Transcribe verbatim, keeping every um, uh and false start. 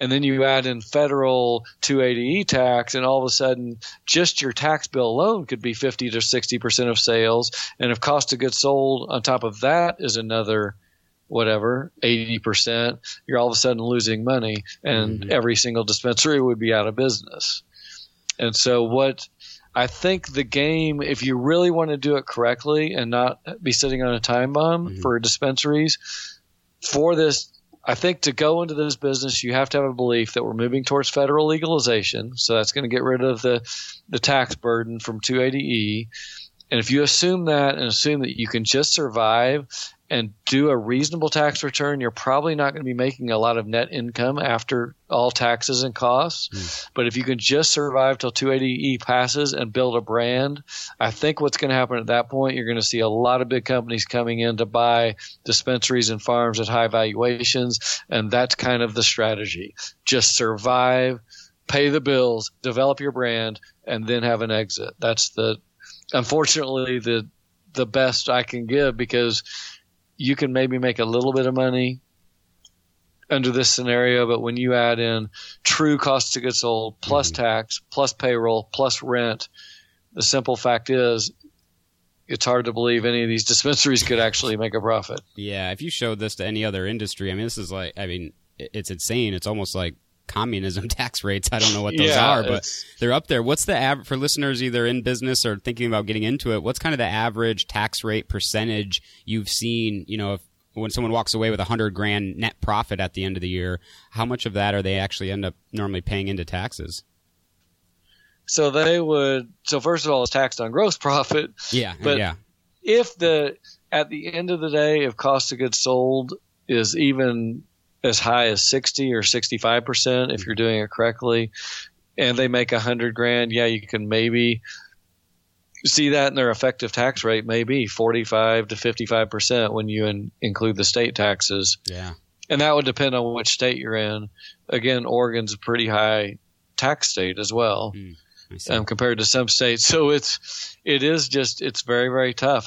and then you add in federal two eighty E tax, and all of a sudden just your tax bill alone could be fifty to sixty percent of sales. And if cost of goods sold on top of that is another whatever, eighty percent, you're all of a sudden losing money, and mm-hmm. every single dispensary would be out of business. And so what I think the game, if you really want to do it correctly and not be sitting on a time bomb mm-hmm. for dispensaries, for this, I think to go into this business, you have to have a belief that we're moving towards federal legalization. So that's going to get rid of the, the tax burden from two eighty E. And if you assume that and assume that you can just survive and do a reasonable tax return, you're probably not going to be making a lot of net income after all taxes and costs. Mm. But if you can just survive till two eighty E passes and build a brand, I think what's going to happen at that point, you're going to see a lot of big companies coming in to buy dispensaries and farms at high valuations. And that's kind of the strategy. Just survive, pay the bills, develop your brand, and then have an exit. That's the, unfortunately, the, the best I can give, because you can maybe make a little bit of money under this scenario, but when you add in true cost of goods sold plus mm-hmm. tax, plus payroll, plus rent, the simple fact is it's hard to believe any of these dispensaries could actually make a profit. Yeah, if you showed this to any other industry, I mean, this is like, I mean, it's insane. It's almost like communism tax rates. I don't know what those yeah, are, but they're up there. What's the average for listeners either in business or thinking about getting into it? What's kind of the average tax rate percentage you've seen? You know, if, when someone walks away with a hundred grand net profit at the end of the year, how much of that are they actually end up normally paying into taxes? So they would. So first of all, it's taxed on gross profit. Yeah, but yeah. if the at the end of the day, if cost of goods sold is even as high as sixty or sixty-five percent if you're doing it correctly, and they make a hundred grand, yeah, you can maybe see that in their effective tax rate, maybe forty-five to fifty-five percent when you in, include the state taxes. Yeah. And that would depend on which state you're in. Again, Oregon's a pretty high tax state as well, mm, um, compared to some states. So it's, it is just, it's very, very tough. And